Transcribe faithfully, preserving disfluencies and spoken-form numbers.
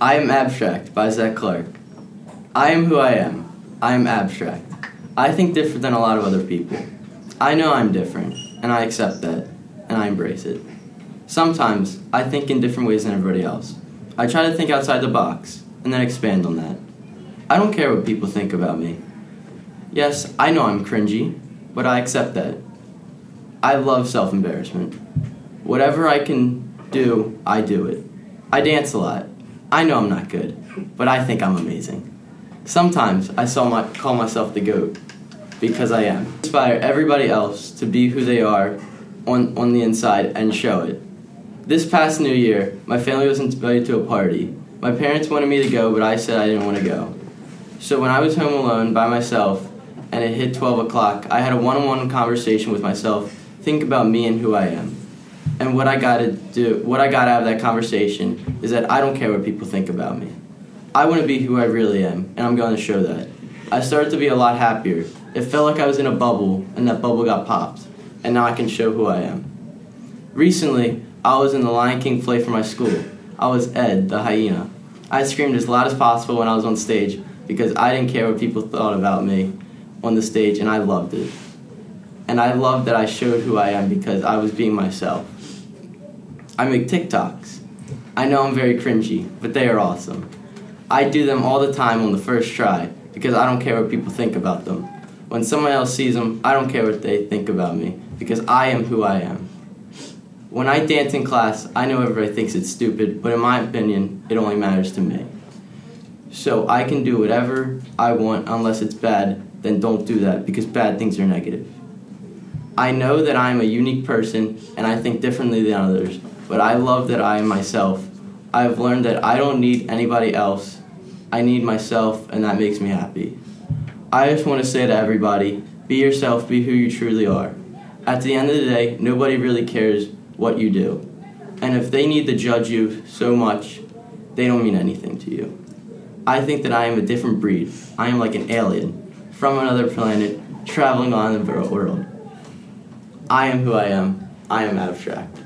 I am abstract by Zach Clark. I am who I am. I am abstract. I think different than a lot of other people. I know I'm different, and I accept that, and I embrace it. Sometimes, I think in different ways than everybody else. I try to think outside the box, and then expand on that. I don't care what people think about me. Yes, I know I'm cringy, but I accept that. I love self-embarrassment. Whatever I can do, I do it. I dance a lot. I know I'm not good, but I think I'm amazing. Sometimes I my, call myself the GOAT, because I am. Inspire everybody else to be who they are on, on the inside and show it. This past New Year, my family was invited to a party. My parents wanted me to go, but I said I didn't want to go. So when I was home alone by myself and it hit twelve o'clock, I had a one-on-one conversation with myself, think about me and who I am. And what I got to do, what I got out of that conversation is that I don't care what people think about me. I want to be who I really am, and I'm going to show that. I started to be a lot happier. It felt like I was in a bubble, and that bubble got popped, and now I can show who I am. Recently, I was in the Lion King play for my school. I was Ed, the hyena. I screamed as loud as possible when I was on stage, because I didn't care what people thought about me on the stage, and I loved it. And I loved that I showed who I am because I was being myself. I make TikToks. I know I'm very cringy, but they are awesome. I do them all the time on the first try because I don't care what people think about them. When someone else sees them, I don't care what they think about me because I am who I am. When I dance in class, I know everybody thinks it's stupid, but in my opinion, it only matters to me. So I can do whatever I want unless it's bad, then don't do that because bad things are negative. I know that I am a unique person and I think differently than others, but I love that I am myself. I've learned that I don't need anybody else. I need myself, and that makes me happy. I just want to say to everybody, be yourself, be who you truly are. At the end of the day, nobody really cares what you do. And if they need to judge you so much, they don't mean anything to you. I think that I am a different breed. I am like an alien from another planet traveling on the world. I am who I am. I am abstract.